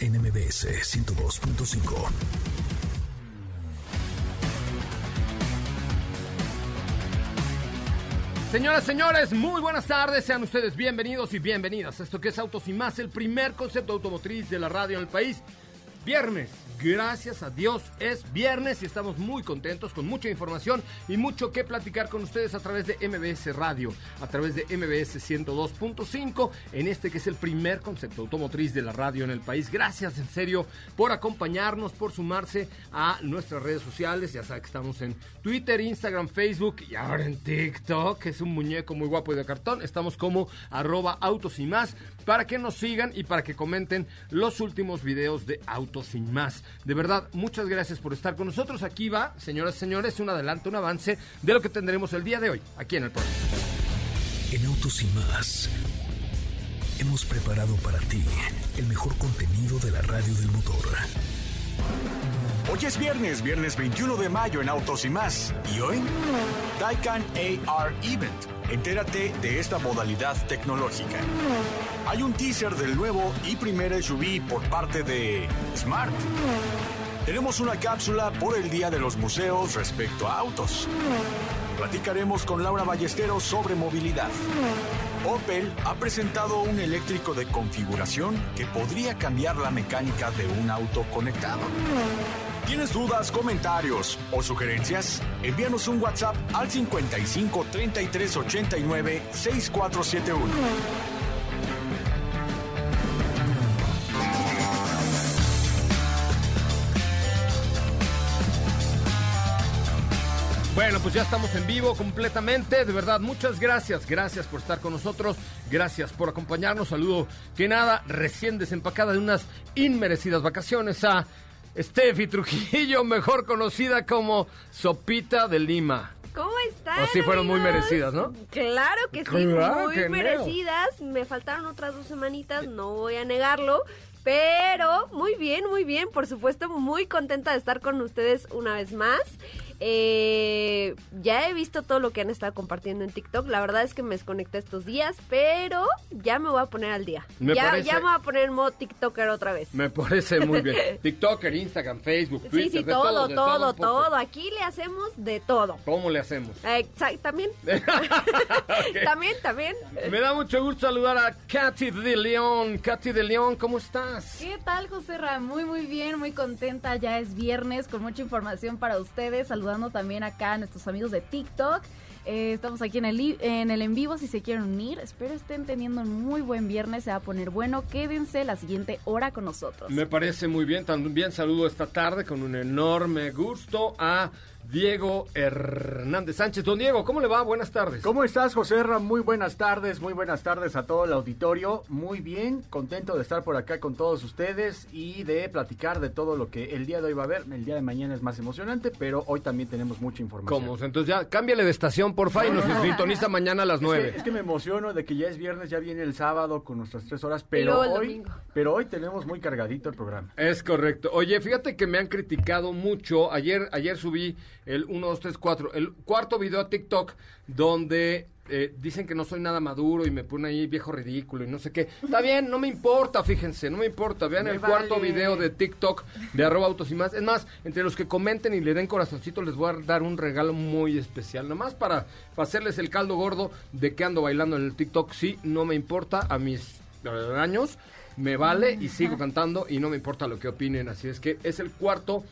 en MBS 102.5. Señoras, señores, muy buenas tardes. Sean ustedes bienvenidos y bienvenidas. Esto que es Autos y Más, el primer concepto automotriz de la radio en el país. Viernes, gracias a Dios, es viernes y estamos muy contentos con mucha información y mucho que platicar con ustedes a través de MBS Radio, a través de MBS 102.5, en este que es el primer concepto automotriz de la radio en el país. Gracias, en serio, por acompañarnos, por sumarse a nuestras redes sociales. Ya saben que estamos en Twitter, Instagram, Facebook y ahora en TikTok, que es un muñeco muy guapo y de cartón. Estamos como @autosymas, para que nos sigan y para que comenten los últimos videos de Autos Sin Más. De verdad, muchas gracias por estar con nosotros. Aquí va, señoras y señores, un adelanto, un avance de lo que tendremos el día de hoy aquí en el programa. En Autos Sin Más hemos preparado para ti el mejor contenido de la radio del motor. Hoy es viernes 21 de mayo en Autos y Más. Y hoy, Taikan AR Event. Entérate de esta modalidad tecnológica. Hay un teaser del nuevo y primer SUV por parte de Smart. Tenemos una cápsula por el Día de los Museos respecto a autos. Platicaremos con Laura Ballesteros sobre movilidad. Opel ha presentado un eléctrico de configuración que podría cambiar la mecánica de un auto conectado. ¿Tienes dudas, comentarios o sugerencias? Envíanos un WhatsApp al 55 33 89 6471. Bueno, pues ya estamos en vivo completamente, de verdad, muchas gracias, gracias por estar con nosotros, gracias por acompañarnos, saludo que nada, recién desempacada de unas inmerecidas vacaciones a Steffi Trujillo, mejor conocida como Sopita de Lima. ¿Cómo están? O sí fueron amigos? Muy merecidas, ¿no? Claro que sí, claro, muy que merecidas, me faltaron otras 2 semanitas, no voy a negarlo. Pero muy bien, por supuesto, muy contenta de estar con ustedes una vez más. Ya he visto todo lo que han estado compartiendo en TikTok. La verdad es que me desconecté estos días, pero ya me voy a poner al día. Ya me voy a poner en modo TikToker otra vez. Me parece muy bien. TikToker, Instagram, Facebook, Twitter, sí, de todo, todo. Aquí le hacemos de todo. ¿Cómo le hacemos? También. Okay. También. Me da mucho gusto saludar a Katy de León. Katy de León, ¿cómo estás? ¿Qué tal, José Ra? Muy bien, muy contenta. Ya es viernes con mucha información para ustedes. Saludando también acá a nuestros amigos de TikTok. Estamos aquí en el en vivo si se quieren unir. Espero estén teniendo un muy buen viernes. Se va a poner bueno. Quédense la siguiente hora con nosotros. Me parece muy bien. También saludo esta tarde con un enorme gusto a Diego Hernández Sánchez. Don Diego, ¿cómo le va? Buenas tardes. ¿Cómo estás, José Ra? Muy buenas tardes a todo el auditorio. Muy bien, contento de estar por acá con todos ustedes y de platicar de todo lo que el día de hoy va a haber. El día de mañana es más emocionante, pero hoy también tenemos mucha información. ¿Cómo? Entonces ya, cámbiale de estación, porfa, y nos sintoniza mañana a las 9. Es que me emociono de que ya es viernes, ya viene el sábado con nuestras 3 horas, pero hoy tenemos muy cargadito el programa. Es correcto. Oye, fíjate que me han criticado mucho. Ayer subí el 1, 2, 3, 4, el cuarto video a TikTok donde dicen que no soy nada maduro y me ponen ahí viejo ridículo y no sé qué. Está bien, no me importa, fíjense, no me importa. Vean me el vale. Cuarto video de TikTok de @autosymas. Es más, entre los que comenten y le den corazoncito les voy a dar un regalo muy especial. Nomás para hacerles el caldo gordo de que ando bailando en el TikTok. Sí, no me importa a mis años. me vale y sigo cantando y no me importa lo que opinen. Así es que es el cuarto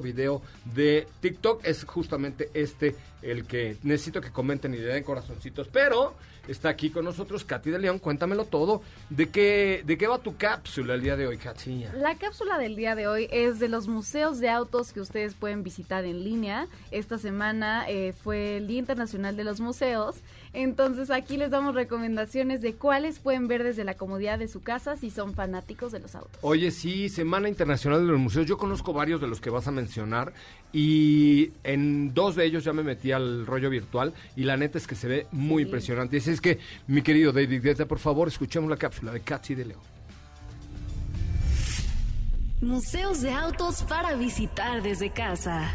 video de TikTok. Es justamente este el que necesito que comenten y le den corazoncitos. Pero está aquí con nosotros Katy de León. Cuéntamelo todo. ¿De qué va tu cápsula el día de hoy, Katy? La cápsula del día de hoy es de los museos de autos que ustedes pueden visitar en línea. Esta semana fue el Día Internacional de los Museos. Entonces aquí les damos recomendaciones de cuáles pueden ver desde la comodidad de su casa si son fanáticos de los autos. Oye, sí, Semana Internacional de los Museos. Yo conozco varios de los que vas a mencionar y en dos de ellos ya me metí al rollo virtual y la neta es que se ve muy impresionante. Así es que, mi querido David Guetta, por favor, escuchemos la cápsula de Katy de León. Museos de autos para visitar desde casa.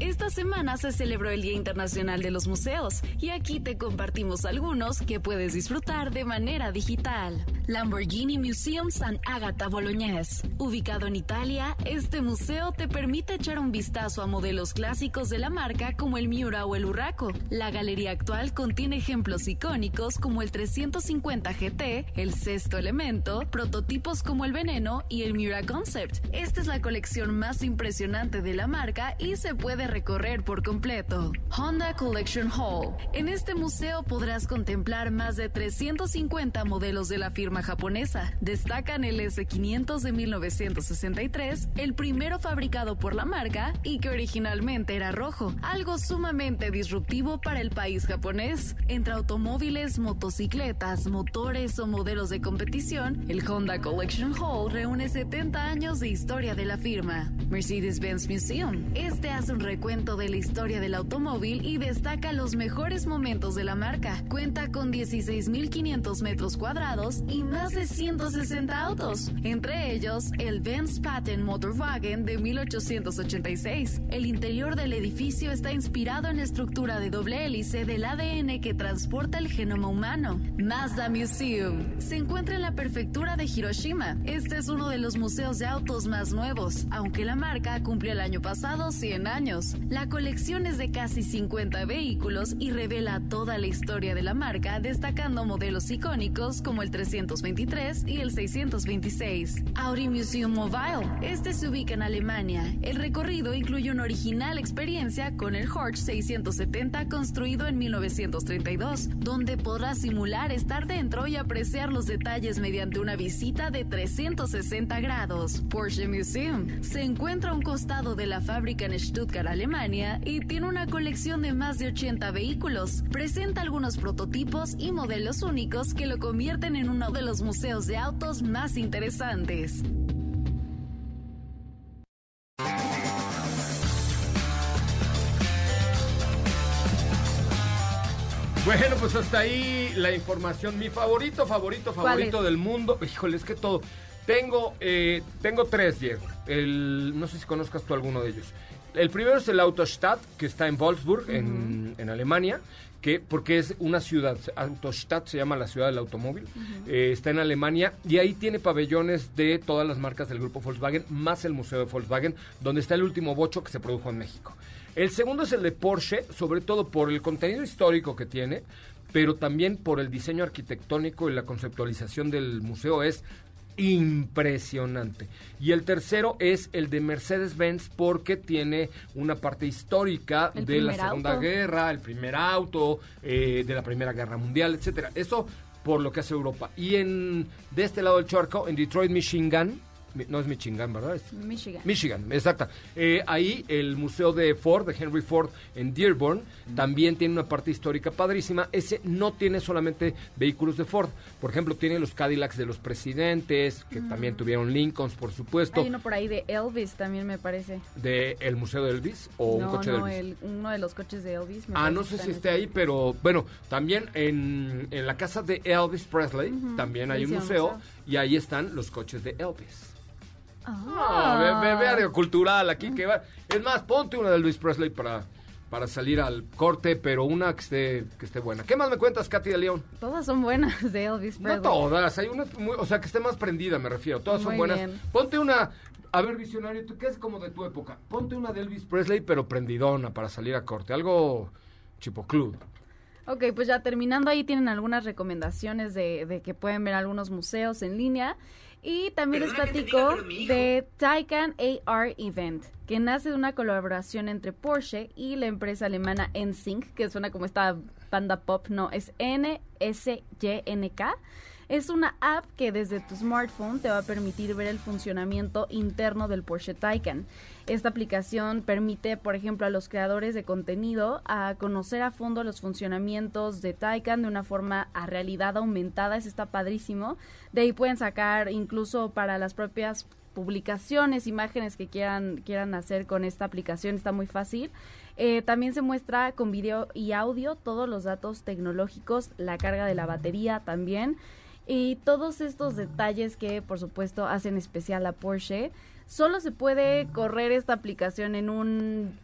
Esta semana se celebró el Día Internacional de los Museos y aquí te compartimos algunos que puedes disfrutar de manera digital. Lamborghini Museum San Agata Bolognese. Ubicado en Italia, este museo te permite echar un vistazo a modelos clásicos de la marca como el Miura o el Urraco. La galería actual contiene ejemplos icónicos como el 350 GT, el Sexto Elemento, prototipos como el Veneno y el Miura Concept. Esta es la colección más impresionante de la marca y se puede recorrer por completo. Honda Collection Hall. En este museo podrás contemplar más de 350 modelos de la firma japonesa. Destacan el S500 de 1963, el primero fabricado por la marca y que originalmente era rojo, algo sumamente disruptivo para el país japonés. Entre automóviles, motocicletas, motores o modelos de competición, el Honda Collection Hall reúne 70 años de historia de la firma. Mercedes-Benz Museum. Este hace un recuento de la historia del automóvil y destaca los mejores momentos de la marca. Cuenta con 16.500 metros cuadrados y más de 160 autos, entre ellos el Benz Patent Motorwagen de 1886. El interior del edificio está inspirado en la estructura de doble hélice del ADN que transporta el genoma humano. Mazda Museum. Se encuentra en la prefectura de Hiroshima. Este es uno de los museos de autos más nuevos, aunque la marca cumplió el año pasado 100 años. La colección es de casi 50 vehículos y revela toda la historia de la marca, destacando modelos icónicos como el 323 y el 626. Audi Museum Mobile. Este se ubica en Alemania. El recorrido incluye una original experiencia con el Horch 670 construido en 1932, donde podrás simular estar dentro y apreciar los detalles mediante una visita de 360 grados. Porsche Museum. Se encuentra a un costado de la fábrica en Stuttgart, Alemania, y tiene una colección de más de 80 vehículos. Presenta algunos prototipos y modelos únicos que lo convierten en uno de los museos de autos más interesantes. Bueno, pues hasta ahí la información. Mi favorito del mundo. Híjole, es que todo. Tengo tres, Diego. No sé si conozcas tú alguno de ellos. El primero es el Autostadt, que está en Wolfsburg, en Alemania, porque es una ciudad. Autostadt se llama la ciudad del automóvil. Está en Alemania y ahí tiene pabellones de todas las marcas del grupo Volkswagen, más el Museo de Volkswagen, donde está el último bocho que se produjo en México. El segundo es el de Porsche, sobre todo por el contenido histórico que tiene, pero también por el diseño arquitectónico y la conceptualización del museo es impresionante. Y el tercero es el de Mercedes-Benz, porque tiene una parte histórica de la Segunda Guerra, el primer auto, de la Primera Guerra Mundial, etcétera. Eso por lo que hace Europa. Y de este lado del charco, en Detroit, Michigan, no es Michigan, ¿verdad? Es Michigan, exacta. Ahí el museo de Henry Ford en Dearborn, también tiene una parte histórica padrísima. Ese no tiene solamente vehículos de Ford. Por ejemplo, tiene los Cadillacs de los presidentes, que también tuvieron Lincolns, por supuesto. Hay uno por ahí de Elvis también, me parece. ¿De el museo de Elvis o un coche de Elvis? No, uno de los coches de Elvis. No sé si esté ahí, pero bueno, también en la casa de Elvis Presley también hay un museo y ahí están los coches de Elvis. Área cultural aquí que va. Es más, ponte una de Elvis Presley para salir al corte, pero una que esté buena. ¿Qué más me cuentas, Katy de León? Todas son buenas de Elvis Presley. No todas, hay una muy, o sea, que esté más prendida, me refiero. Todas muy son buenas. Bien. Ponte una, a ver, visionario, tú que es como de tu época. Ponte una de Elvis Presley, pero prendidona para salir a corte, algo chipocludo. Ok, pues ya terminando, ahí tienen algunas recomendaciones de que pueden ver algunos museos en línea. Y también les platico de Taikan AR Event, que nace de una colaboración entre Porsche y la empresa alemana NSYNC, que suena como esta banda pop, no, es NSYNK. Es una app que desde tu smartphone te va a permitir ver el funcionamiento interno del Porsche Taycan. Esta aplicación permite, por ejemplo, a los creadores de contenido a conocer a fondo los funcionamientos de Taycan de una forma a realidad aumentada. Eso está padrísimo. De ahí pueden sacar incluso para las propias publicaciones, imágenes que quieran hacer con esta aplicación. Está muy fácil. También se muestra con video y audio todos los datos tecnológicos, la carga de la batería también. Y todos estos detalles que, por supuesto, hacen especial a Porsche. Solo se puede correr esta aplicación en un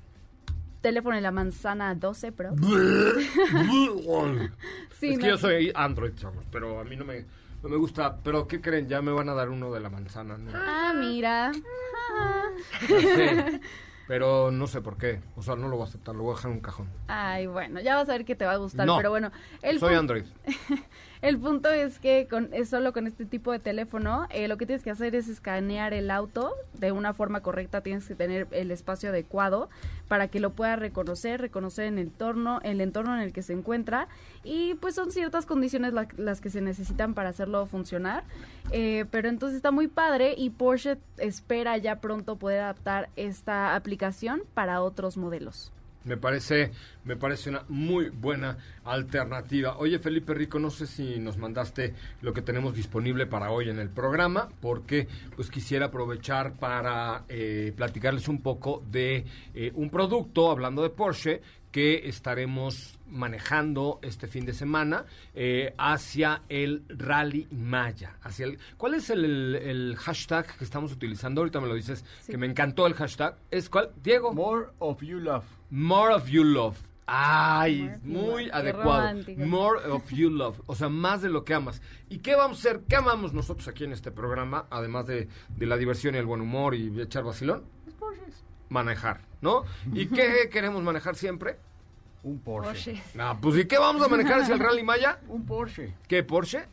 teléfono en la manzana 12 Pro. Sí, es que yo soy Android, chavos, pero a mí no me gusta. Pero, ¿qué creen? Ya me van a dar uno de la manzana, ¿no? Ah, mira. Sí. Pero no sé por qué, o sea, no lo voy a aceptar, lo voy a dejar en un cajón. Ay, bueno, ya vas a ver que te va a gustar, no, pero bueno. Soy Android. El punto es que solo con este tipo de teléfono, lo que tienes que hacer es escanear el auto de una forma correcta, tienes que tener el espacio adecuado para que lo puedas reconocer el entorno en el que se encuentra, y pues son ciertas condiciones las que se necesitan para hacerlo funcionar, pero entonces está muy padre y Porsche espera ya pronto poder adaptar esta aplicación para otros modelos. Me parece una muy buena alternativa. Oye, Felipe Rico, no sé si nos mandaste lo que tenemos disponible para hoy en el programa, porque pues quisiera aprovechar para platicarles un poco de un producto, hablando de Porsche, que estaremos manejando este fin de semana hacia el Rally Maya. ¿Cuál es el hashtag que estamos utilizando? Ahorita me lo dices, sí. Que me encantó el hashtag. ¿Es cuál, Diego? More of you love. More of you love. Ay, muy adecuado. More of you love, o sea, más de lo que amas. ¿Y qué vamos a hacer? ¿Qué amamos nosotros aquí en este programa? Además de la diversión y el buen humor y echar vacilón. Los Porsches. Manejar, ¿no? ¿Y qué queremos manejar siempre? Un Porsche. Ah, pues ¿y qué vamos a manejar hacia el Rally Maya? Un Porsche. ¿Qué Porsche?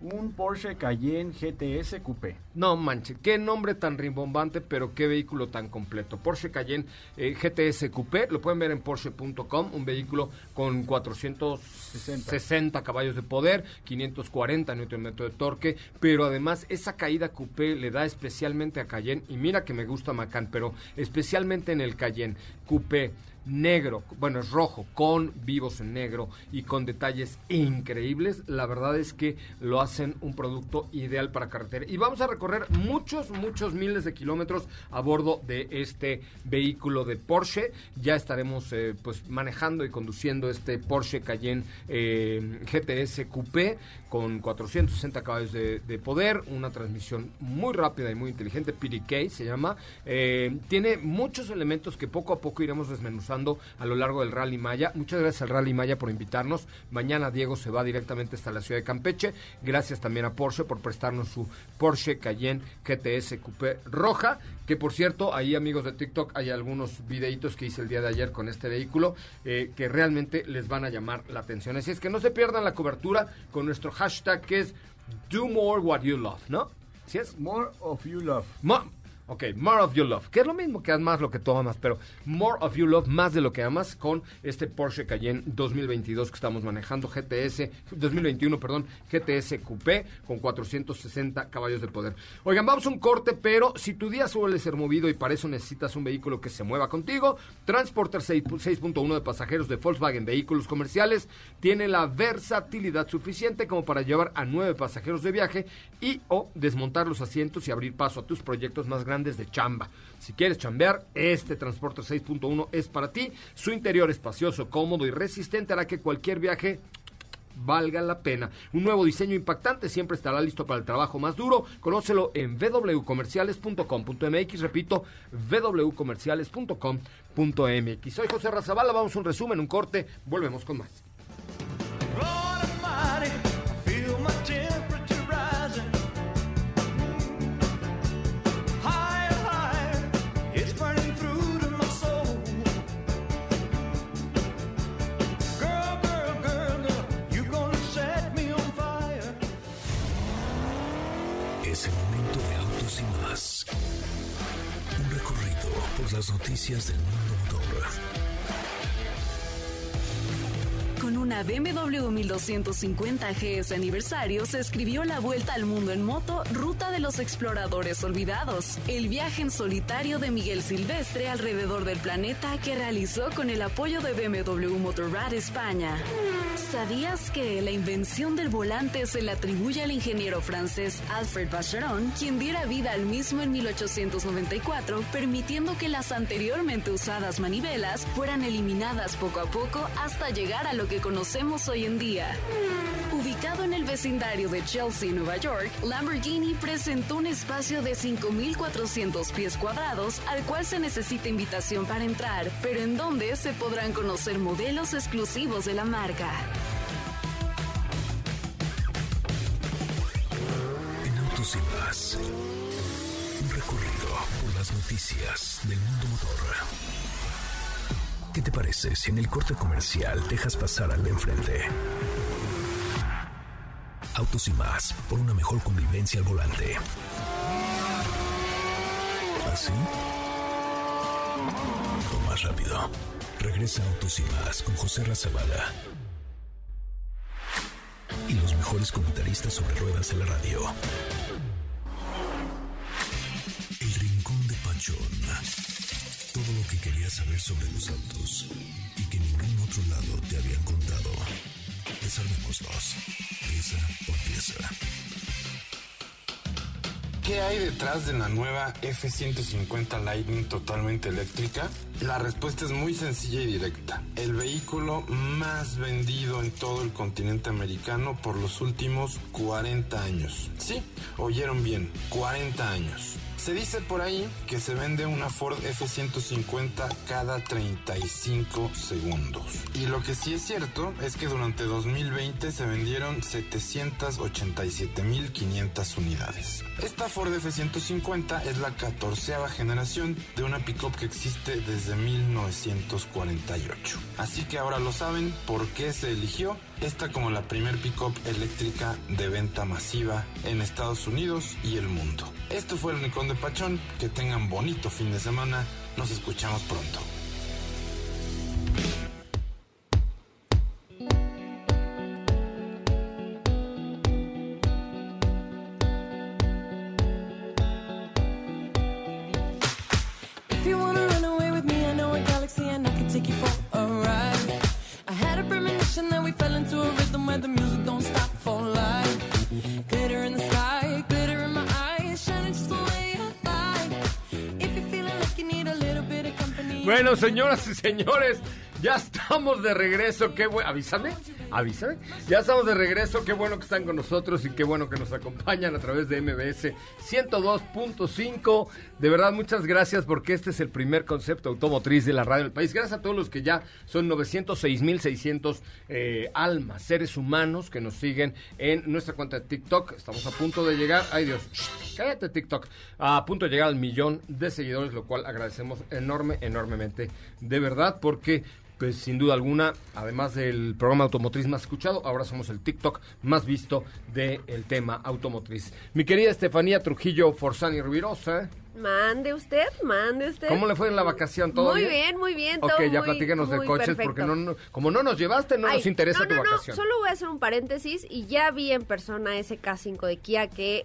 Un Porsche Cayenne GTS Coupé. No manches, qué nombre tan rimbombante, pero qué vehículo tan completo. Porsche Cayenne GTS Coupé, lo pueden ver en Porsche.com, un vehículo con 460 caballos de poder, 540 Nm de torque, pero además esa caída Coupé le da especialmente a Cayenne, y mira que me gusta Macan, pero especialmente en el Cayenne Coupé. Negro, bueno, es rojo, con vivos en negro y con detalles increíbles. La verdad es que lo hacen un producto ideal para carretera. Y vamos a recorrer muchos miles de kilómetros a bordo de este vehículo de Porsche. Ya estaremos pues manejando y conduciendo este Porsche Cayenne GTS Coupé con 460 caballos de poder, una transmisión muy rápida y muy inteligente, PDK se llama. Tiene muchos elementos que poco a poco iremos desmenuzando a lo largo del Rally Maya. Muchas gracias al Rally Maya por invitarnos. Mañana Diego se va directamente hasta la ciudad de Campeche. Gracias también a Porsche por prestarnos su Porsche Cayenne GTS Coupé roja, que por cierto, ahí amigos de TikTok, hay algunos videitos que hice el día de ayer con este vehículo que realmente les van a llamar la atención. Así es que no se pierdan la cobertura con nuestro hashtag, que es Do More What You Love, ¿no? ¿Sí es? More of You Love. Ok, More of You Love, que es lo mismo que más lo que tú amas, pero More of You Love, más de lo que amas, con este Porsche Cayenne 2022 que estamos manejando, 2021, GTS Coupé, con 460 caballos de poder. Oigan, vamos a un corte, pero si tu día suele ser movido y para eso necesitas un vehículo que se mueva contigo, Transporter 6.1 de pasajeros de Volkswagen Vehículos Comerciales tiene la versatilidad suficiente como para llevar a 9 pasajeros de viaje y o desmontar los asientos y abrir paso a tus proyectos más grandes de chamba. Si quieres chambear, este Transporter 6.1 es para ti. Su interior espacioso, cómodo y resistente hará que cualquier viaje valga la pena. Un nuevo diseño impactante siempre estará listo para el trabajo más duro. Conócelo en www.comerciales.com.mx, repito, www.comerciales.com.mx. Soy José Razabala, vamos a un resumen, un corte, volvemos con más. las noticias del mundo motor. Con una BMW 1250 GS aniversario se escribió la vuelta al mundo en moto, ruta de los exploradores olvidados. El viaje en solitario de Miguel Silvestre alrededor del planeta que realizó con el apoyo de BMW Motorrad España. ¿Sabías que la invención del volante se le atribuye al ingeniero francés Alfred Vacheron, quien diera vida al mismo en 1894, permitiendo que las anteriormente usadas manivelas fueran eliminadas poco a poco hasta llegar a lo que conocemos hoy en día? Ubicado en el vecindario de Chelsea, Nueva York, Lamborghini presentó un espacio de 5.400 pies cuadrados al cual se necesita invitación para entrar, pero en donde se podrán conocer modelos exclusivos de la marca. En Autos y Más, un recorrido por las noticias del mundo motor. ¿Qué te parece si en el corte comercial dejas pasar al de enfrente? Autos y Más, por una mejor convivencia al volante. ¿Así? O más rápido. Regresa Autos y Más con José Razabala y los mejores comentaristas sobre ruedas en la radio. El Rincón de Pachón. Todo lo que querías saber sobre los autos y que ningún otro lado te habían contado. Desarmémoslos, pieza por pieza. ¿Qué hay detrás de la nueva F-150 Lightning totalmente eléctrica? La respuesta es muy sencilla y directa. El vehículo más vendido en todo el continente americano por los últimos 40 años. Sí, oyeron bien, 40 años. Se dice por ahí que se vende una Ford F-150 cada 35 segundos. Y lo que sí es cierto es que durante 2020 se vendieron 787.500 unidades. Esta Ford F-150 es la 14ª generación de una pick-up que existe desde 1948. Así que ahora lo saben por qué se eligió esta como la primer pick-up eléctrica de venta masiva en Estados Unidos y el mundo. Esto fue el Rincón de Pachón. Que tengan bonito fin de semana. Nos escuchamos pronto. Bueno, señoras y señores, ya estamos de regreso, qué bueno, avísame, ya estamos de regreso, qué bueno que están con nosotros y qué bueno que nos acompañan a través de MBS 102.5, de verdad muchas gracias porque este es el primer concepto automotriz de la radio del país, gracias a todos los que ya son 906.600 almas, seres humanos que nos siguen en nuestra cuenta de TikTok, estamos a punto de llegar, ay Dios, cállate TikTok, a punto de llegar al 1,000,000 de seguidores, lo cual agradecemos enormemente, de verdad, porque pues sin duda alguna, además del programa automotriz más escuchado, ahora somos el TikTok más visto del tema automotriz. Mi querida Estefanía Trujillo Forzani Rubirosa. Mande usted. ¿Cómo le fue en la vacación? ¿Todo muy bien? Muy bien. Ok, todo ya platíquenos de coches perfecto. Porque no, como no nos llevaste, no nos interesa tu vacación. No, solo voy a hacer un paréntesis y ya vi en persona ese K5 de Kia que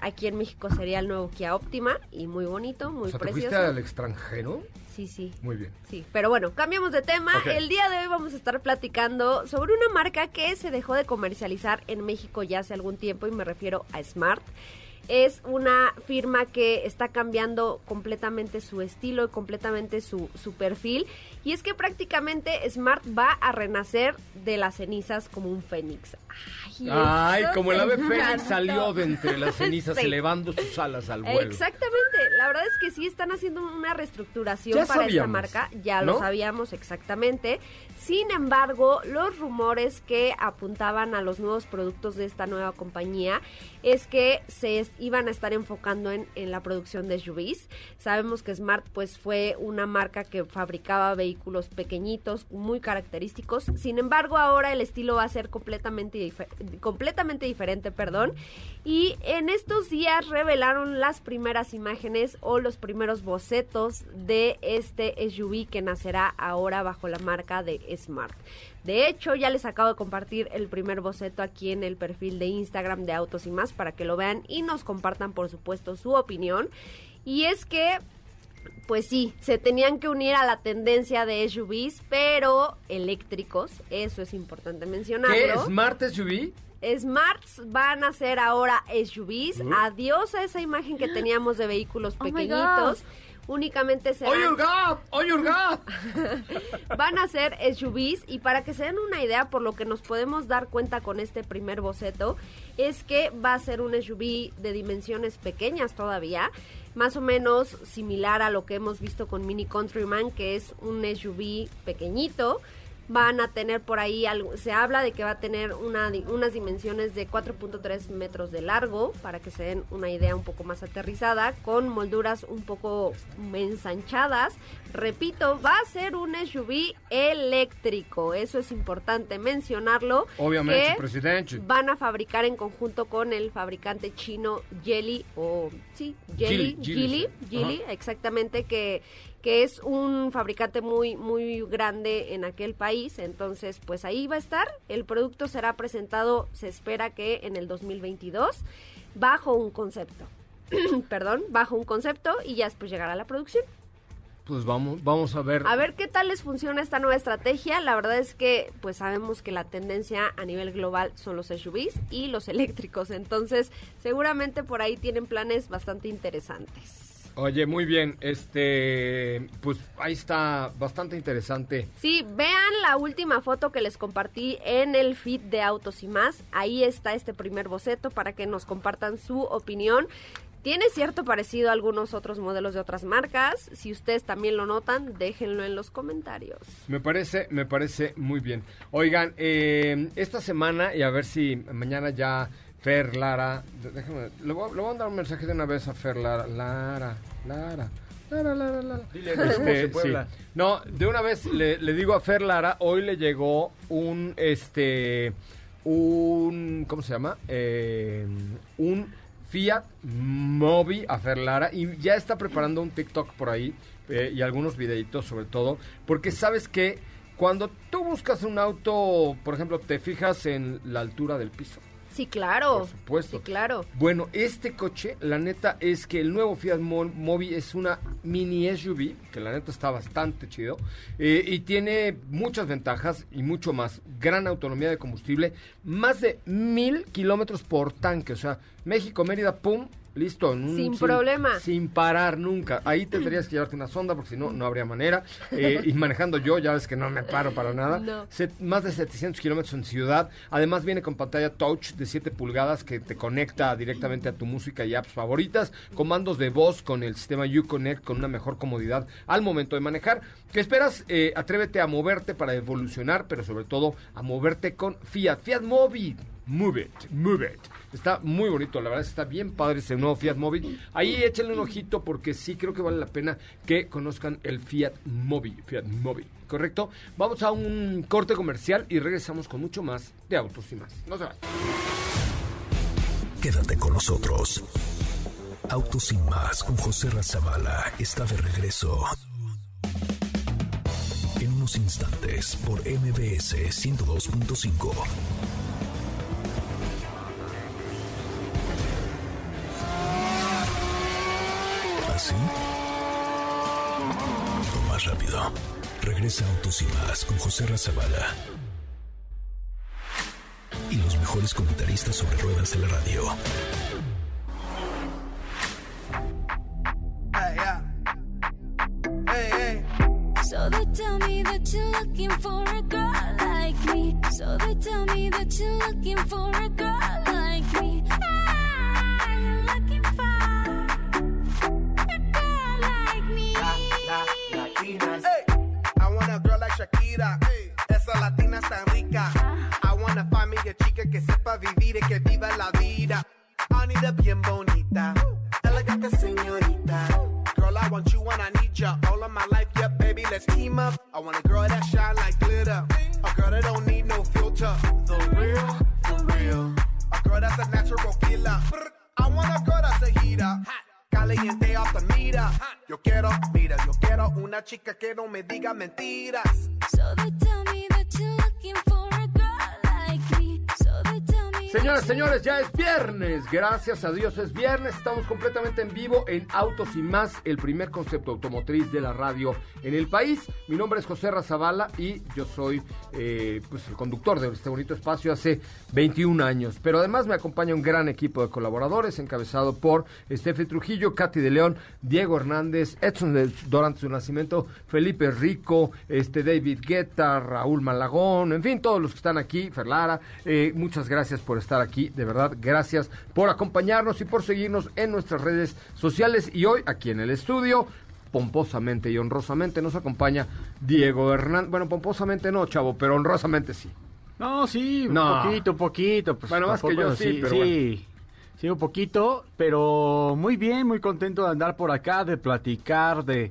aquí en México sería el nuevo Kia Optima y muy bonito, muy precioso. ¿Te fuiste al extranjero? Sí. Muy bien. Sí, pero bueno, cambiamos de tema. Okay. El día de hoy vamos a estar platicando sobre una marca que se dejó de comercializar en México ya hace algún tiempo y me refiero a Smart. Es una firma que está cambiando completamente su estilo y completamente su perfil. Y es que prácticamente Smart va a renacer de las cenizas como un fénix. Ay, como el ave fénix salió de entre las cenizas, sí, elevando sus alas al vuelo. Exactamente, la verdad es que sí están haciendo una reestructuración ya para esta marca. Ya lo sabíamos, exactamente. Sin embargo, los rumores que apuntaban a los nuevos productos de esta nueva compañía es que se iban a estar enfocando en la producción de SUVs. Sabemos que Smart pues fue una marca que fabricaba vehículos pequeñitos, muy característicos. Sin embargo, ahora el estilo va a ser completamente diferente. Y en estos días revelaron las primeras imágenes o los primeros bocetos de este SUV que nacerá ahora bajo la marca de Smart. De hecho, ya les acabo de compartir el primer boceto aquí en el perfil de Instagram de Autos y Más para que lo vean y nos compartan, por supuesto, su opinión. Y es que, pues sí, se tenían que unir a la tendencia de SUVs, pero eléctricos, eso es importante mencionarlo. ¿Qué? ¿Smart SUV? Smarts van a ser ahora SUVs. Adiós a esa imagen que teníamos de vehículos pequeñitos. Únicamente serán... ¡Oye, Urgab! Van a ser SUVs, y para que se den una idea, por lo que nos podemos dar cuenta con este primer boceto, es que va a ser un SUV de dimensiones pequeñas todavía, más o menos similar a lo que hemos visto con Mini Countryman, que es un SUV pequeñito. Van a tener por ahí algo, se habla de que va a tener unas dimensiones de 4.3 metros de largo, para que se den una idea un poco más aterrizada, con molduras un poco ensanchadas. Repito, va a ser un SUV eléctrico, eso es importante mencionarlo. Obviamente, presidente. Van a fabricar en conjunto con el fabricante chino Geely, exactamente, que es un fabricante muy, muy grande en aquel país. Entonces, pues ahí va a estar. El producto será presentado, se espera que en el 2022, bajo un concepto. Y ya después llegará la producción. Pues vamos a ver. A ver qué tal les funciona esta nueva estrategia. La verdad es que, pues sabemos que la tendencia a nivel global son los SUVs y los eléctricos. Entonces, seguramente por ahí tienen planes bastante interesantes. Oye, muy bien, pues ahí está, bastante interesante. Sí, vean la última foto que les compartí en el feed de Autos y Más, ahí está este primer boceto para que nos compartan su opinión. Tiene cierto parecido a algunos otros modelos de otras marcas. Si ustedes también lo notan, déjenlo en los comentarios. Me parece muy bien. Oigan, esta semana, y a ver si mañana ya... Fer Lara, déjame, le voy a mandar un mensaje de una vez a Fer Lara. Dile, sí. No, de una vez le digo a Fer Lara, hoy le llegó un ¿cómo se llama? Un Fiat Mobi a Fer Lara, y ya está preparando un TikTok por ahí, y algunos videitos sobre todo, porque sabes que cuando tú buscas un auto, por ejemplo, te fijas en la altura del piso. Sí, claro. Por supuesto. Sí, claro. Bueno, este coche, la neta es que el nuevo Fiat Mobi es una mini SUV, que la neta está bastante chido, y tiene muchas ventajas y mucho más. Gran autonomía de combustible, más de 1,000 kilómetros por tanque, o sea, México, Mérida, pum, listo. Sin problema. Sin parar nunca. Ahí tendrías que llevarte una sonda porque si no, no habría manera. Y manejando yo, ya ves que no me paro para nada. No. Más de 700 kilómetros en ciudad. Además viene con pantalla touch de 7 pulgadas que te conecta directamente a tu música y apps favoritas. Comandos de voz con el sistema Uconnect con una mejor comodidad al momento de manejar. ¿Qué esperas? Atrévete a moverte para evolucionar, pero sobre todo a moverte con Fiat. Fiat Mobi. Move it. Está muy bonito, la verdad está bien padre ese nuevo Fiat Mobi. Ahí échenle un ojito porque sí creo que vale la pena que conozcan el Fiat Mobi, ¿correcto? Vamos a un corte comercial y regresamos con mucho más de Autos y Más. No se vayan. Quédate con nosotros. Autos y Más con José Razabala está de regreso. En unos instantes por MBS 102.5. ¿Sí? O más rápido. Regresa Autos y Más con José Razabala y los mejores comentaristas sobre ruedas de la radio. So they tell me that you're looking for a girl like me. So they tell me that you're looking for a girl like me. Shakira, hey. Esa latina está rica. I wanna find me a chica que sepa vivir y que viva la vida. I need a bien bonita. ya all of my life, yeah, baby, let's team up. I want a girl that shine like glitter, a girl that don't need no filter, the real, a girl that's a natural killer. I want a girl that's a heater, caliente off the meter. Yo quiero, mira, yo quiero una chica que no me diga mentiras. So they tell me that you're looking for a girl like me. So they tell me. Señoras, señores, ya es viernes. Gracias a Dios es viernes. Estamos completamente en vivo en Autos y Más, el primer concepto automotriz de la radio en el país. Mi nombre es José Razabala y yo soy pues el conductor de este bonito espacio hace 21 años. Pero además me acompaña un gran equipo de colaboradores encabezado por Steffi Trujillo, Katy de León, Diego Hernández, Edson Durante su nacimiento, Felipe Rico, David Guetta, Raúl Malagón, en fin, todos los que están aquí, Ferlara. Muchas gracias por estar aquí, de verdad, gracias por acompañarnos y por seguirnos en nuestras redes sociales. Y hoy, aquí en el estudio, pomposamente y honrosamente, nos acompaña Diego Hernández. Bueno, pomposamente no, chavo, pero honrosamente sí. No, sí, no. Poquito. Pues, bueno, más que yo, sí, pero sí. Bueno. Sí, un poquito, pero muy bien, muy contento de andar por acá, de platicar, de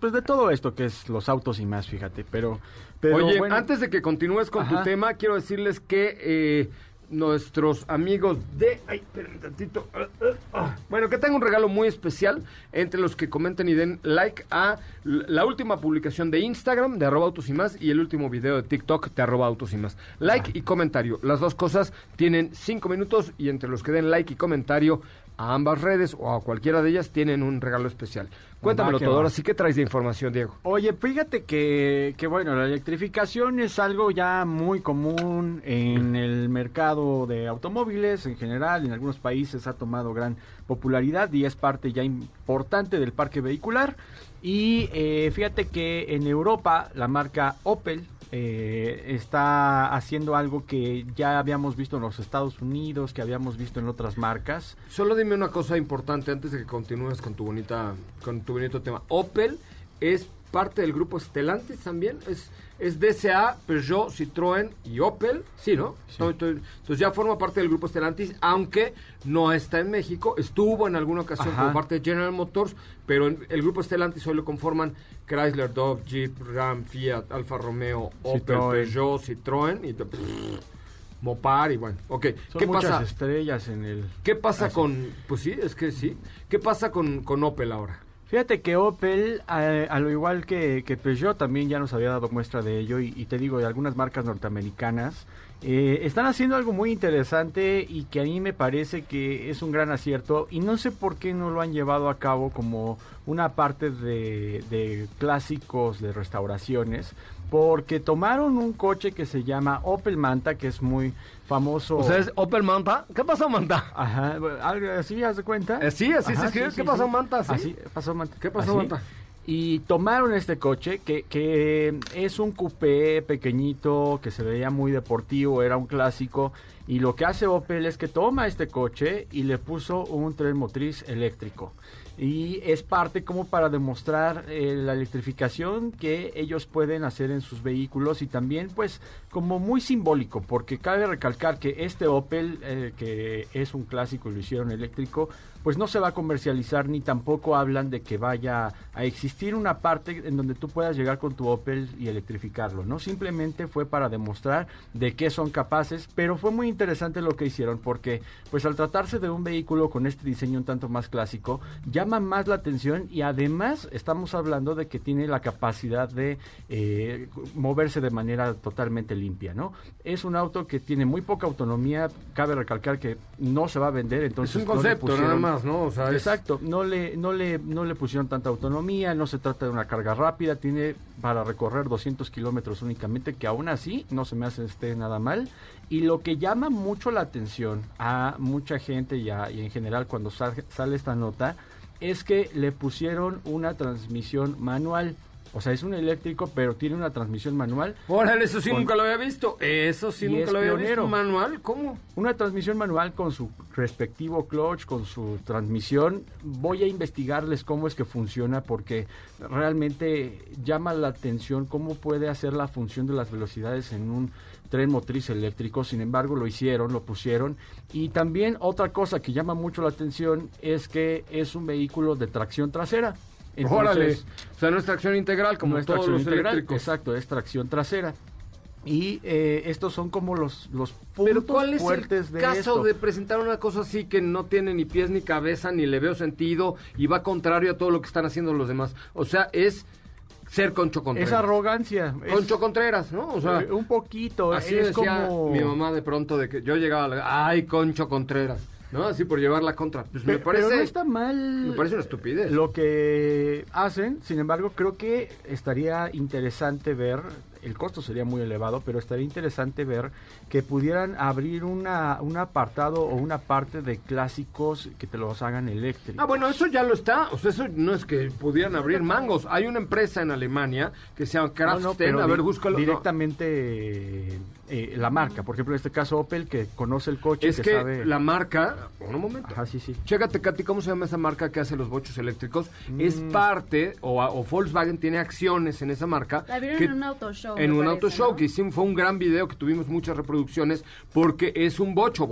pues de todo esto que es los autos y más, fíjate, pero oye, bueno, antes de que continúes con tu tema, quiero decirles que nuestros amigos de... Ay, espera un tantito. Bueno, que tengo un regalo muy especial entre los que comenten y den like a la última publicación de Instagram de @autosymas y el último video de TikTok de @autosymas. Like y comentario. Las dos cosas tienen 5 minutos y entre los que den like y comentario a ambas redes o a cualquiera de ellas tienen un regalo especial. Cuéntamelo todo, ahora sí que traes de información, Diego. Oye, fíjate que bueno, la electrificación es algo ya muy común en el mercado de automóviles en general. En algunos países ha tomado gran popularidad y es parte ya importante del parque vehicular. Y fíjate que en Europa la marca Opel está haciendo algo que ya habíamos visto en los Estados Unidos, que habíamos visto en otras marcas. Solo dime una cosa importante antes de que continúes con tu bonito tema. Opel es parte del grupo Stellantis también, es DSA, Peugeot, Citroën y Opel, sí, ¿no? Sí. Entonces ya forma parte del grupo Stellantis, aunque no está en México, estuvo en alguna ocasión como parte de General Motors, pero el grupo Stellantis hoy lo conforman Chrysler, Dodge, Jeep, Ram, Fiat, Alfa Romeo, Opel, Citroën. Peugeot, Citroën y Mopar y bueno, ok. Son ¿qué muchas pasa? Estrellas en el... ¿Qué pasa con...? Pues sí, es que sí. ¿Qué pasa con Opel ahora? Fíjate que Opel, a lo igual que Peugeot, también ya nos había dado muestra de ello y te digo, de algunas marcas norteamericanas, están haciendo algo muy interesante y que a mí me parece que es un gran acierto y no sé por qué no lo han llevado a cabo como una parte de clásicos, de restauraciones, porque tomaron un coche que se llama Opel Manta, que es muy famoso. O sea, es Opel Manta. ¿Qué pasó, Manta? Ajá, ¿así haz de cuenta? Sí, así se escribe. ¿Qué pasó, Manta? Así pasó, Manta. ¿Qué pasó, Manta? Y tomaron este coche, que es un coupé pequeñito, que se veía muy deportivo, era un clásico. Y lo que hace Opel es que toma este coche y le puso un tren motriz eléctrico. Y es parte como para demostrar la electrificación que ellos pueden hacer en sus vehículos y también pues como muy simbólico, porque cabe recalcar que este Opel, que es un clásico y lo hicieron eléctrico, pues no se va a comercializar ni tampoco hablan de que vaya a existir una parte en donde tú puedas llegar con tu Opel y electrificarlo, ¿no? Simplemente fue para demostrar de qué son capaces, pero fue muy interesante lo que hicieron porque pues al tratarse de un vehículo con este diseño un tanto más clásico, ya llama más la atención y además estamos hablando de que tiene la capacidad de moverse de manera totalmente limpia, ¿no? Es un auto que tiene muy poca autonomía, cabe recalcar que no se va a vender, entonces es un concepto, no le pusieron, nada más, ¿no? O sea, exacto, no le pusieron tanta autonomía, no se trata de una carga rápida, tiene para recorrer 200 kilómetros únicamente, que aún así no se me hace nada mal. Y lo que llama mucho la atención a mucha gente y en general cuando sale esta nota es que le pusieron una transmisión manual. O sea, es un eléctrico, pero tiene una transmisión manual. ¡Órale! Eso sí nunca lo había visto. Eso sí nunca lo había visto. ¿Manual? ¿Cómo? Una transmisión manual con su respectivo clutch, con su transmisión. Voy a investigarles cómo es que funciona, porque realmente llama la atención cómo puede hacer la función de las velocidades en un tren motriz eléctrico. Sin embargo, lo hicieron, lo pusieron. Y también otra cosa que llama mucho la atención es que es un vehículo de tracción trasera. Entonces, o sea, no es tracción integral como no todos los eléctricos. Exacto, es tracción trasera. Y estos son como los puntos fuertes de esto. Pero ¿cuál es el caso de presentar una cosa así que no tiene ni pies ni cabeza, ni le veo sentido, y va contrario a todo lo que están haciendo los demás? O sea, es ser Concho Contreras. Es arrogancia. Concho Contreras, ¿no? O sea, un poquito. Así es, decía como mi mamá de pronto, de que yo llegaba a la... ¡Ay, Concho Contreras! ¿No? Así por llevar la contra. Pues me parece, pero no está mal. Me parece una estupidez lo que hacen. Sin embargo, creo que estaría interesante ver, el costo sería muy elevado, pero estaría interesante ver que pudieran abrir un apartado o una parte de clásicos que te los hagan eléctricos. Ah, bueno, eso ya lo está. O sea, eso no es que pudieran abrir mangos. Hay una empresa en Alemania que se llama Kraftsten. No, a ver, búscalo. Directamente... la marca, por ejemplo, en este caso Opel, que conoce el coche. Es que sabe... la marca... Un momento. Ajá, sí, sí. Chécate, Katy, ¿cómo se llama esa marca que hace los bochos eléctricos? Es parte, o Volkswagen tiene acciones en esa marca. La vieron que, en un autoshow. En un autoshow, ¿no? Que hicimos, fue un gran video que tuvimos muchas reproducciones, porque es un bocho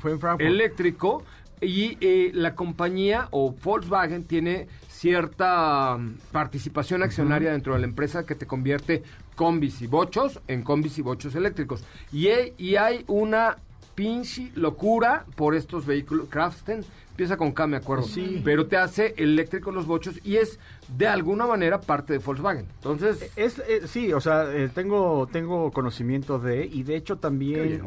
fue en Frankfurt, eléctrico, y la compañía o Volkswagen tiene cierta participación accionaria dentro de la empresa que te convierte combis y bochos en combis y bochos eléctricos. Y hay una pinche locura por estos vehículos. Kraftsten empieza con K, me acuerdo. Sí. Pero te hace eléctricos los bochos y es de alguna manera parte de Volkswagen. Entonces... sí, o sea, tengo conocimiento de... Y de hecho también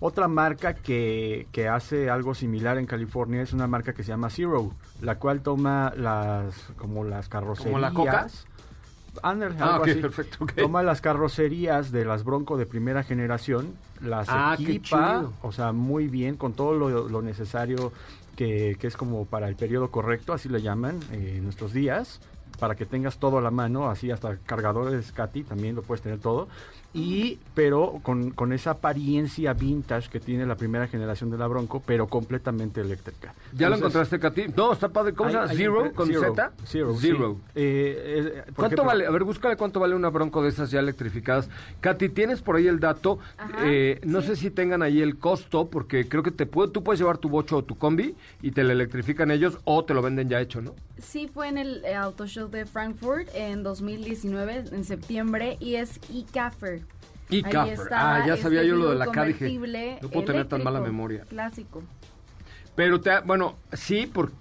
otra marca que hace algo similar en California es una marca que se llama Zero, la cual toma las carrocerías. ¿Como la Coca? Ander, algo okay, así. Perfecto, okay. Toma las carrocerías de las Bronco de primera generación, las equipa, o sea, muy bien, con todo lo necesario que es como para el periodo correcto, así le llaman en nuestros días, para que tengas todo a la mano, así hasta cargadores, Katy, también lo puedes tener todo. Y pero con esa apariencia vintage que tiene la primera generación de la Bronco, pero completamente eléctrica. ¿Ya entonces, lo encontraste, Katy? No, está padre. ¿Cómo se llama? ¿Zero? ¿Con Z? Zero. Sí. ¿Cuánto vale? A ver, búscale cuánto vale una Bronco de esas ya electrificadas. Katy, ¿tienes por ahí el dato? Ajá, no sé si tengan ahí el costo, porque creo que tú puedes llevar tu bocho o tu combi y te lo electrifican ellos o te lo venden ya hecho, ¿no? Sí, fue en el Auto Show de Frankfurt en 2019, en septiembre, y es e-Caffer. Y Caffer. Ya sabía yo lo de la K, dije, no puedo tener tan mala memoria. Clásico. Pero,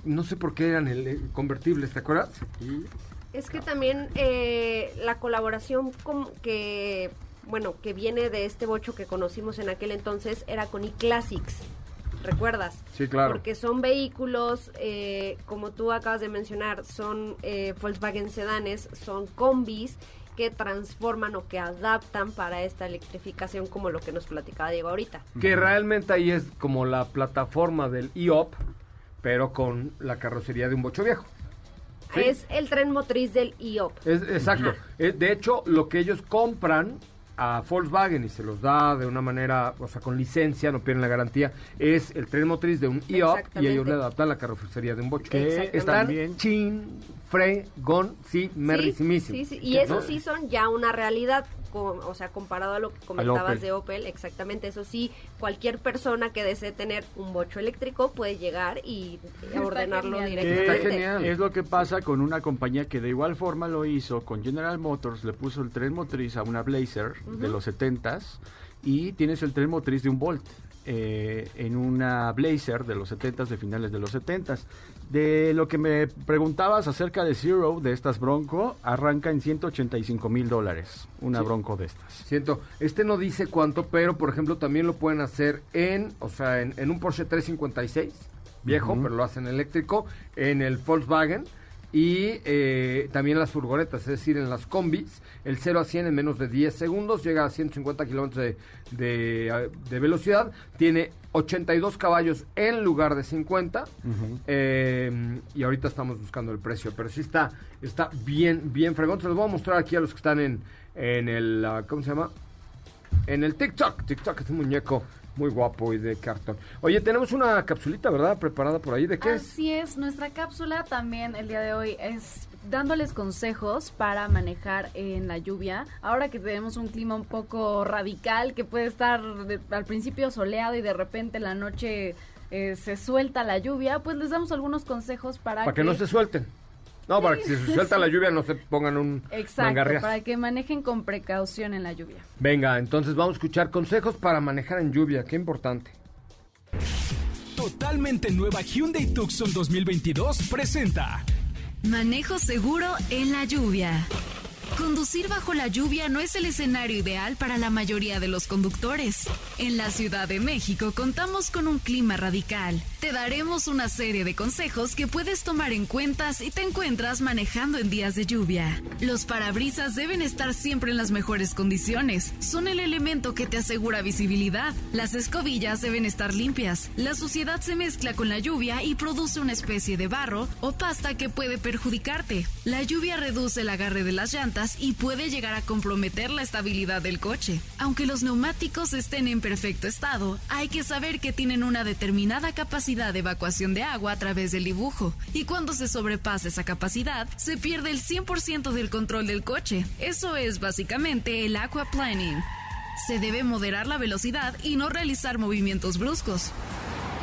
no sé por qué eran convertibles, ¿te acuerdas? Es que también la colaboración que viene de este bocho que conocimos en aquel entonces era con E-Classics, ¿recuerdas? Sí, claro. Porque son vehículos, como tú acabas de mencionar, son Volkswagen sedanes, son combis, que transforman o que adaptan para esta electrificación, como lo que nos platicaba Diego ahorita. Que realmente ahí es como la plataforma del IOP, pero con la carrocería de un bocho viejo. ¿Sí? Es el tren motriz del IOP. Exacto. De hecho, lo que ellos compran a Volkswagen y se los da de una manera, o sea, con licencia, no pierden la garantía, es el tren motriz de un IOP y ellos le adaptan la carrocería de un bocho. Que están fregoncísimísimo. Sí. Y esos sí son ya una realidad, comparado a lo que comentabas Opel. De Opel, exactamente, eso sí, cualquier persona que desee tener un bocho eléctrico puede llegar y ordenarlo directamente. Está genial. Es lo que pasa con una compañía que de igual forma lo hizo, con General Motors, le puso el tren motriz a una Blazer de los 70s y tienes el tren motriz de un Volt. En una Blazer de los 70s, de finales de los 70s. De lo que me preguntabas acerca de Zero, de estas Bronco, arranca en $185,000 una Bronco de estas. Siento, no dice cuánto, pero por ejemplo también lo pueden hacer en un Porsche 356 viejo, pero lo hacen eléctrico, en el Volkswagen. Y también las furgonetas, es decir, en las combis, el 0 a 100 en menos de 10 segundos, llega a 150 kilómetros de velocidad, tiene 82 caballos en lugar de 50, y ahorita estamos buscando el precio, pero sí está bien, bien fregón. Se los voy a mostrar aquí a los que están en el, ¿cómo se llama? En el TikTok. TikTok es un muñeco muy guapo y de cartón. Oye, tenemos una capsulita, ¿verdad? Preparada por ahí. ¿De qué es? Así es, nuestra cápsula también el día de hoy es dándoles consejos para manejar en la lluvia. Ahora que tenemos un clima un poco radical, que puede estar al principio soleado y de repente en la noche se suelta la lluvia, pues les damos algunos consejos para que no se suelten. No, para que si suelta la lluvia no se pongan un mangarriazo. Para que manejen con precaución en la lluvia. Venga, entonces vamos a escuchar consejos para manejar en lluvia, qué importante. Totalmente nueva Hyundai Tucson 2022 presenta... Manejo seguro en la lluvia. Conducir bajo la lluvia no es el escenario ideal para la mayoría de los conductores. En la Ciudad de México contamos con un clima radical. Te daremos una serie de consejos que puedes tomar en cuenta si te encuentras manejando en días de lluvia. Los parabrisas deben estar siempre en las mejores condiciones. Son el elemento que te asegura visibilidad. Las escobillas deben estar limpias. La suciedad se mezcla con la lluvia y produce una especie de barro o pasta que puede perjudicarte. La lluvia reduce el agarre de las llantas y puede llegar a comprometer la estabilidad del coche. Aunque los neumáticos estén en perfecto estado, hay que saber que tienen una determinada capacidad de evacuación de agua a través del dibujo, y cuando se sobrepasa esa capacidad, se pierde el 100% del control del coche. Eso es básicamente el aquaplaning. Se debe moderar la velocidad y no realizar movimientos bruscos.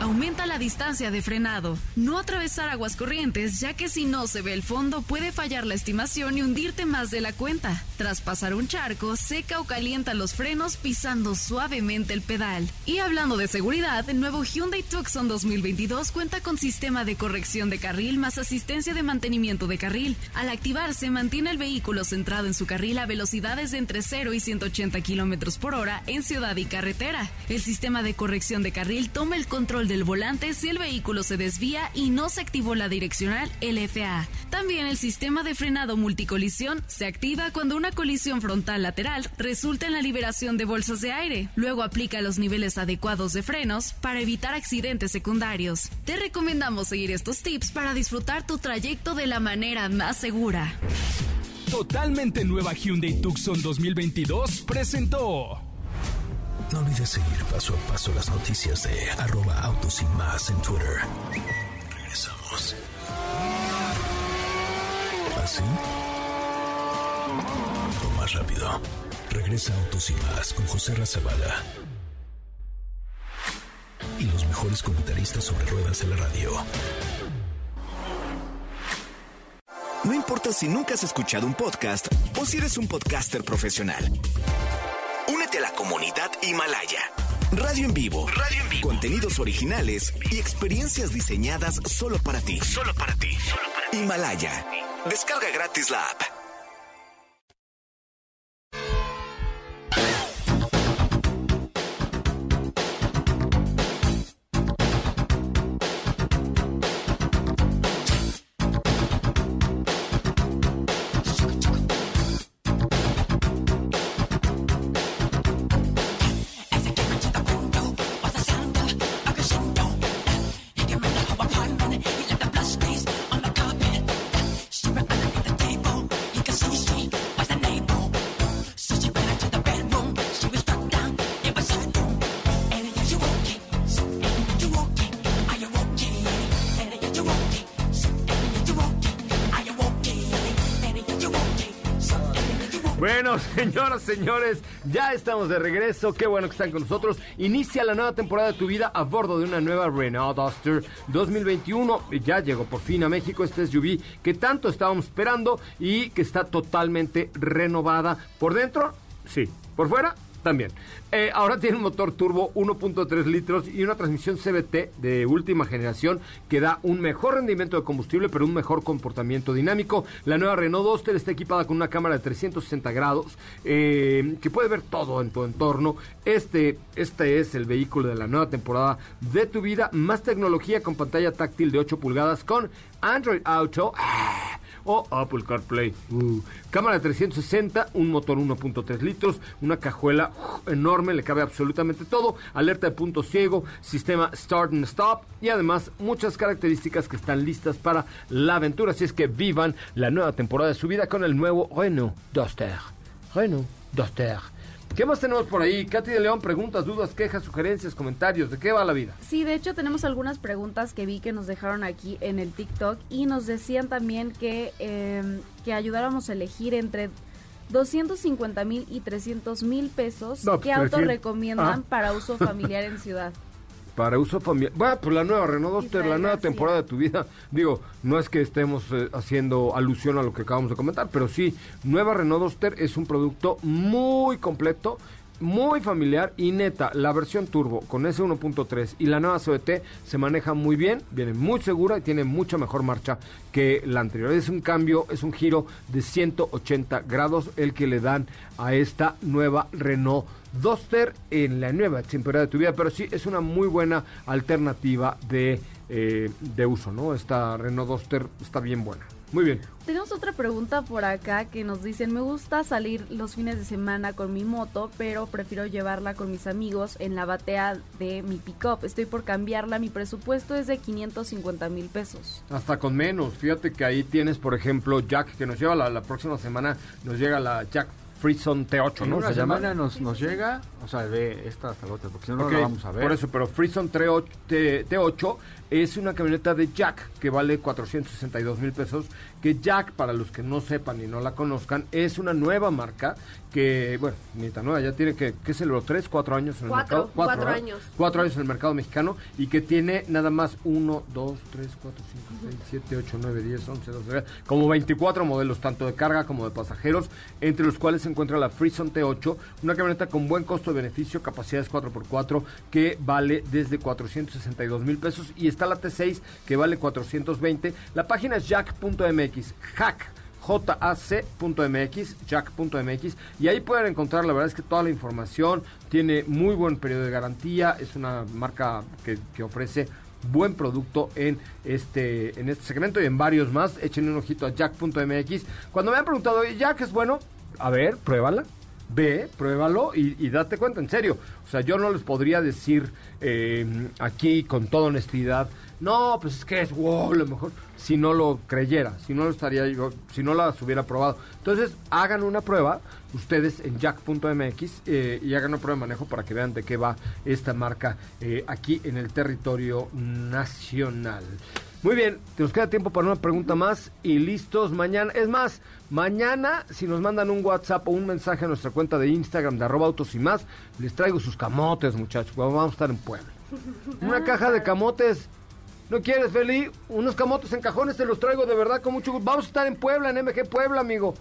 Aumenta la distancia de frenado. No atravesar aguas corrientes, ya que si no se ve el fondo puede fallar la estimación y hundirte más de la cuenta. Tras pasar un charco, seca o calienta los frenos pisando suavemente el pedal. Y hablando de seguridad, el nuevo Hyundai Tucson 2022 cuenta con sistema de corrección de carril más asistencia de mantenimiento de carril. Al activarse, mantiene el vehículo centrado en su carril a velocidades de entre 0 y 180 km por hora en ciudad y carretera. El sistema de corrección de carril toma el control del volante si el vehículo se desvía y no se activó la direccional LFA. También el sistema de frenado multicolisión se activa cuando una colisión frontal-lateral resulta en la liberación de bolsas de aire. Luego aplica los niveles adecuados de frenos para evitar accidentes secundarios. Te recomendamos seguir estos tips para disfrutar tu trayecto de la manera más segura. Totalmente nueva Hyundai Tucson 2022 presentó... No olvides seguir paso a paso las noticias de @autosinmas en Twitter. Regresamos. ¿Así? O más rápido. Regresa Autos y Más con José Razabala. Y los mejores comentaristas sobre ruedas de la radio. No importa si nunca has escuchado un podcast o si eres un podcaster profesional. Únete a la comunidad Himalaya. Radio en vivo. Contenidos originales y experiencias diseñadas solo para ti. Solo para ti. Himalaya. Descarga gratis la app. Bueno, señoras, señores, ya estamos de regreso. Qué bueno que están con nosotros. Inicia la nueva temporada de tu vida a bordo de una nueva Renault Duster 2021. Ya llegó por fin a México este SUV que tanto estábamos esperando y que está totalmente renovada. Por dentro, sí. Por fuera, también. Ahora tiene un motor turbo 1.3 litros y una transmisión CVT de última generación que da un mejor rendimiento de combustible, pero un mejor comportamiento dinámico. La nueva Renault Duster está equipada con una cámara de 360 grados que puede ver todo en tu entorno. Este es el vehículo de la nueva temporada de tu vida. Más tecnología con pantalla táctil de 8 pulgadas con Android Auto o Apple CarPlay. Cámara 360, un motor 1.3 litros, una cajuela enorme, le cabe absolutamente todo, alerta de punto ciego, sistema Start and Stop y además muchas características que están listas para la aventura. Así es que vivan la nueva temporada de su vida con el nuevo Renault Duster. ¿Qué más tenemos por ahí? Katy de León, preguntas, dudas, quejas, sugerencias, comentarios. ¿De qué va la vida? Sí, de hecho tenemos algunas preguntas que vi que nos dejaron aquí en el TikTok y nos decían también que ayudáramos a elegir entre 250,000 y 300,000 pesos. ¿Qué auto recomiendan para uso familiar en ciudad? Para uso familiar. Bueno, pues la nueva Renault Duster, la nueva temporada de tu vida. Digo, no es que estemos haciendo alusión a lo que acabamos de comentar, pero sí, nueva Renault Duster es un producto muy completo, muy familiar y neta, la versión turbo con ese 1.3 y la nueva CVT se maneja muy bien, viene muy segura y tiene mucha mejor marcha que la anterior. Es un cambio, es un giro de 180 grados el que le dan a esta nueva Renault Duster en la nueva temporada de tu vida, pero sí es una muy buena alternativa de uso, ¿no? Esta Renault Duster está bien buena. Muy bien. Tenemos otra pregunta por acá que nos dicen: me gusta salir los fines de semana con mi moto, pero prefiero llevarla con mis amigos en la batea de mi pick-up. Estoy por cambiarla, mi presupuesto es de 550 mil pesos. Hasta con menos, fíjate que ahí tienes, por ejemplo, Jack, que nos lleva la próxima semana, nos llega la Jack Freezon T8, ¿no? La semana nos llega, o sea, de esta hasta la otra, porque si no, no la vamos a ver. Por eso, pero Freezon T8 es una camioneta de Jack que vale 462 mil pesos, que Jack, para los que no sepan y no la conozcan, es una nueva marca que, bueno, neta nueva, ya tiene que, ¿qué celebró? ¿Tres, 4 años en el mercado? 4 años. 4 años en el mercado mexicano y que tiene nada más 1, 2, 3, 4, 5, 6, 7, 8, 9, 10, 11, 12, como 24 modelos, tanto de carga como de pasajeros, entre los cuales se encuentra la Freezon T8, una camioneta con buen costo-beneficio, capacidades 4x4, que vale desde 462 mil pesos, y está la T6, que vale 420. La página es jack.mx. jack.mx, jack.mx, y ahí pueden encontrar, la verdad es que toda la información, tiene muy buen periodo de garantía, es una marca que ofrece buen producto en este segmento y en varios más. Échenle un ojito a jack.mx. Cuando me han preguntado, Jack es bueno, a ver, pruébala. Ve, pruébalo y date cuenta, en serio. O sea, yo no les podría decir aquí con toda honestidad, no, pues es que es wow, lo mejor, si no lo creyera, si no lo estaría yo, si no las hubiera probado. Entonces, hagan una prueba ustedes en jack.mx y hagan una prueba de manejo para que vean de qué va esta marca aquí en el territorio nacional. Muy bien, nos queda tiempo para una pregunta más y listos mañana. Es más, mañana si nos mandan un WhatsApp o un mensaje a nuestra cuenta de Instagram de @autosymas, les traigo sus camotes, muchachos. Vamos a estar en Puebla. Una caja de camotes. ¿No quieres, Feli? Unos camotes en cajones te los traigo de verdad con mucho gusto. Vamos a estar en Puebla, en MG Puebla, amigo.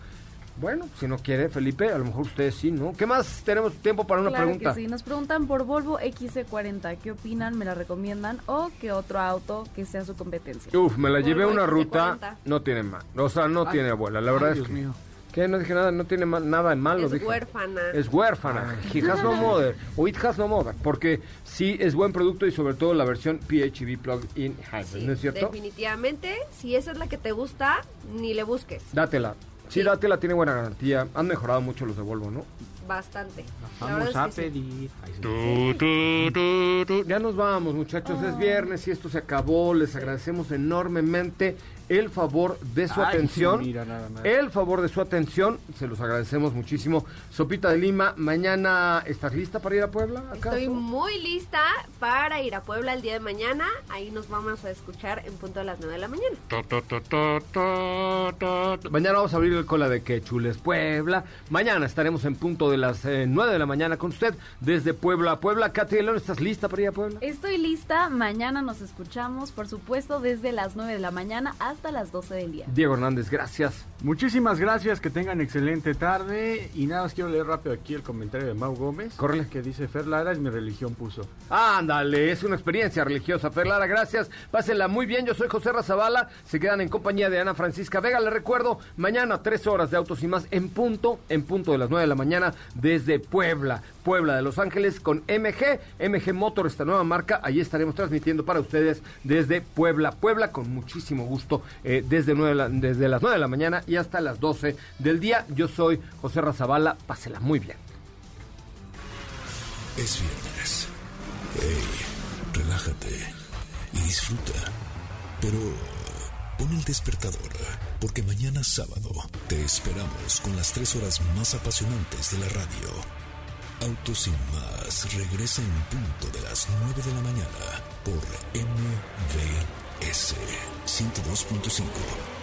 Bueno, si no quiere, Felipe, a lo mejor ustedes sí, ¿no? ¿Qué más? Tenemos tiempo para una pregunta. Claro que sí, nos preguntan por Volvo XC40, ¿qué opinan? ¿Me la recomiendan? ¿O qué otro auto que sea su competencia? Uf, me la Volvo llevé una XC40. Ruta, no tiene mal, o sea, no tiene abuela, la verdad Dios es que... Mío. ¿Qué? No dije nada, no tiene nada de malo. Es huérfana. Es huérfana. He has no mother. O it has no mother. Porque sí es buen producto y sobre todo la versión PHEV plug-in hybrid, sí, ¿no es cierto? Definitivamente, si esa es la que te gusta, ni le busques. Dátela. Sí, la tela tiene buena garantía. Han mejorado mucho los de Volvo, ¿no? Bastante. Vamos a pedir. Ya nos vamos, muchachos. Es viernes y esto se acabó. Les agradecemos enormemente el favor de su atención. Mira, nada. El favor de su atención. Se los agradecemos muchísimo. Sopita de Lima, mañana, ¿estás lista para ir a Puebla? ¿Acaso? Estoy muy lista para ir a Puebla el día de mañana. Ahí nos vamos a escuchar en punto de las 9 de la mañana. Mañana vamos a abrir el cola de Que Chules Puebla. Mañana estaremos en punto de las 9 de la mañana con usted desde Puebla a Puebla. Katy de León, ¿estás lista para ir a Puebla? Estoy lista. Mañana nos escuchamos, por supuesto, desde las 9 de la mañana hasta las 12 del día. Diego Hernández, gracias. Muchísimas gracias, que tengan excelente tarde. Y nada más quiero leer rápido aquí el comentario de Mau Gómez. Corre. Que dice: Fer Lara es mi religión, puso. Ándale, es una experiencia religiosa. Fer Lara, gracias. Pásenla muy bien. Yo soy José Razabala. Se quedan en compañía de Ana Francisca Vega. Les recuerdo, mañana 3 horas de Autos y Más en punto de las 9 de la mañana desde Puebla de Los Ángeles con MG Motor, esta nueva marca. Allí estaremos transmitiendo para ustedes desde Puebla con muchísimo gusto desde las 9 de la mañana y hasta las 12 del día. Yo soy José Razabala, pásela muy bien. Es viernes. Hey, relájate y disfruta, pero pon el despertador, porque mañana sábado te esperamos con las 3 horas más apasionantes de la radio. Autos y Más regresa en punto de las 9 de la mañana por MBS 102.5.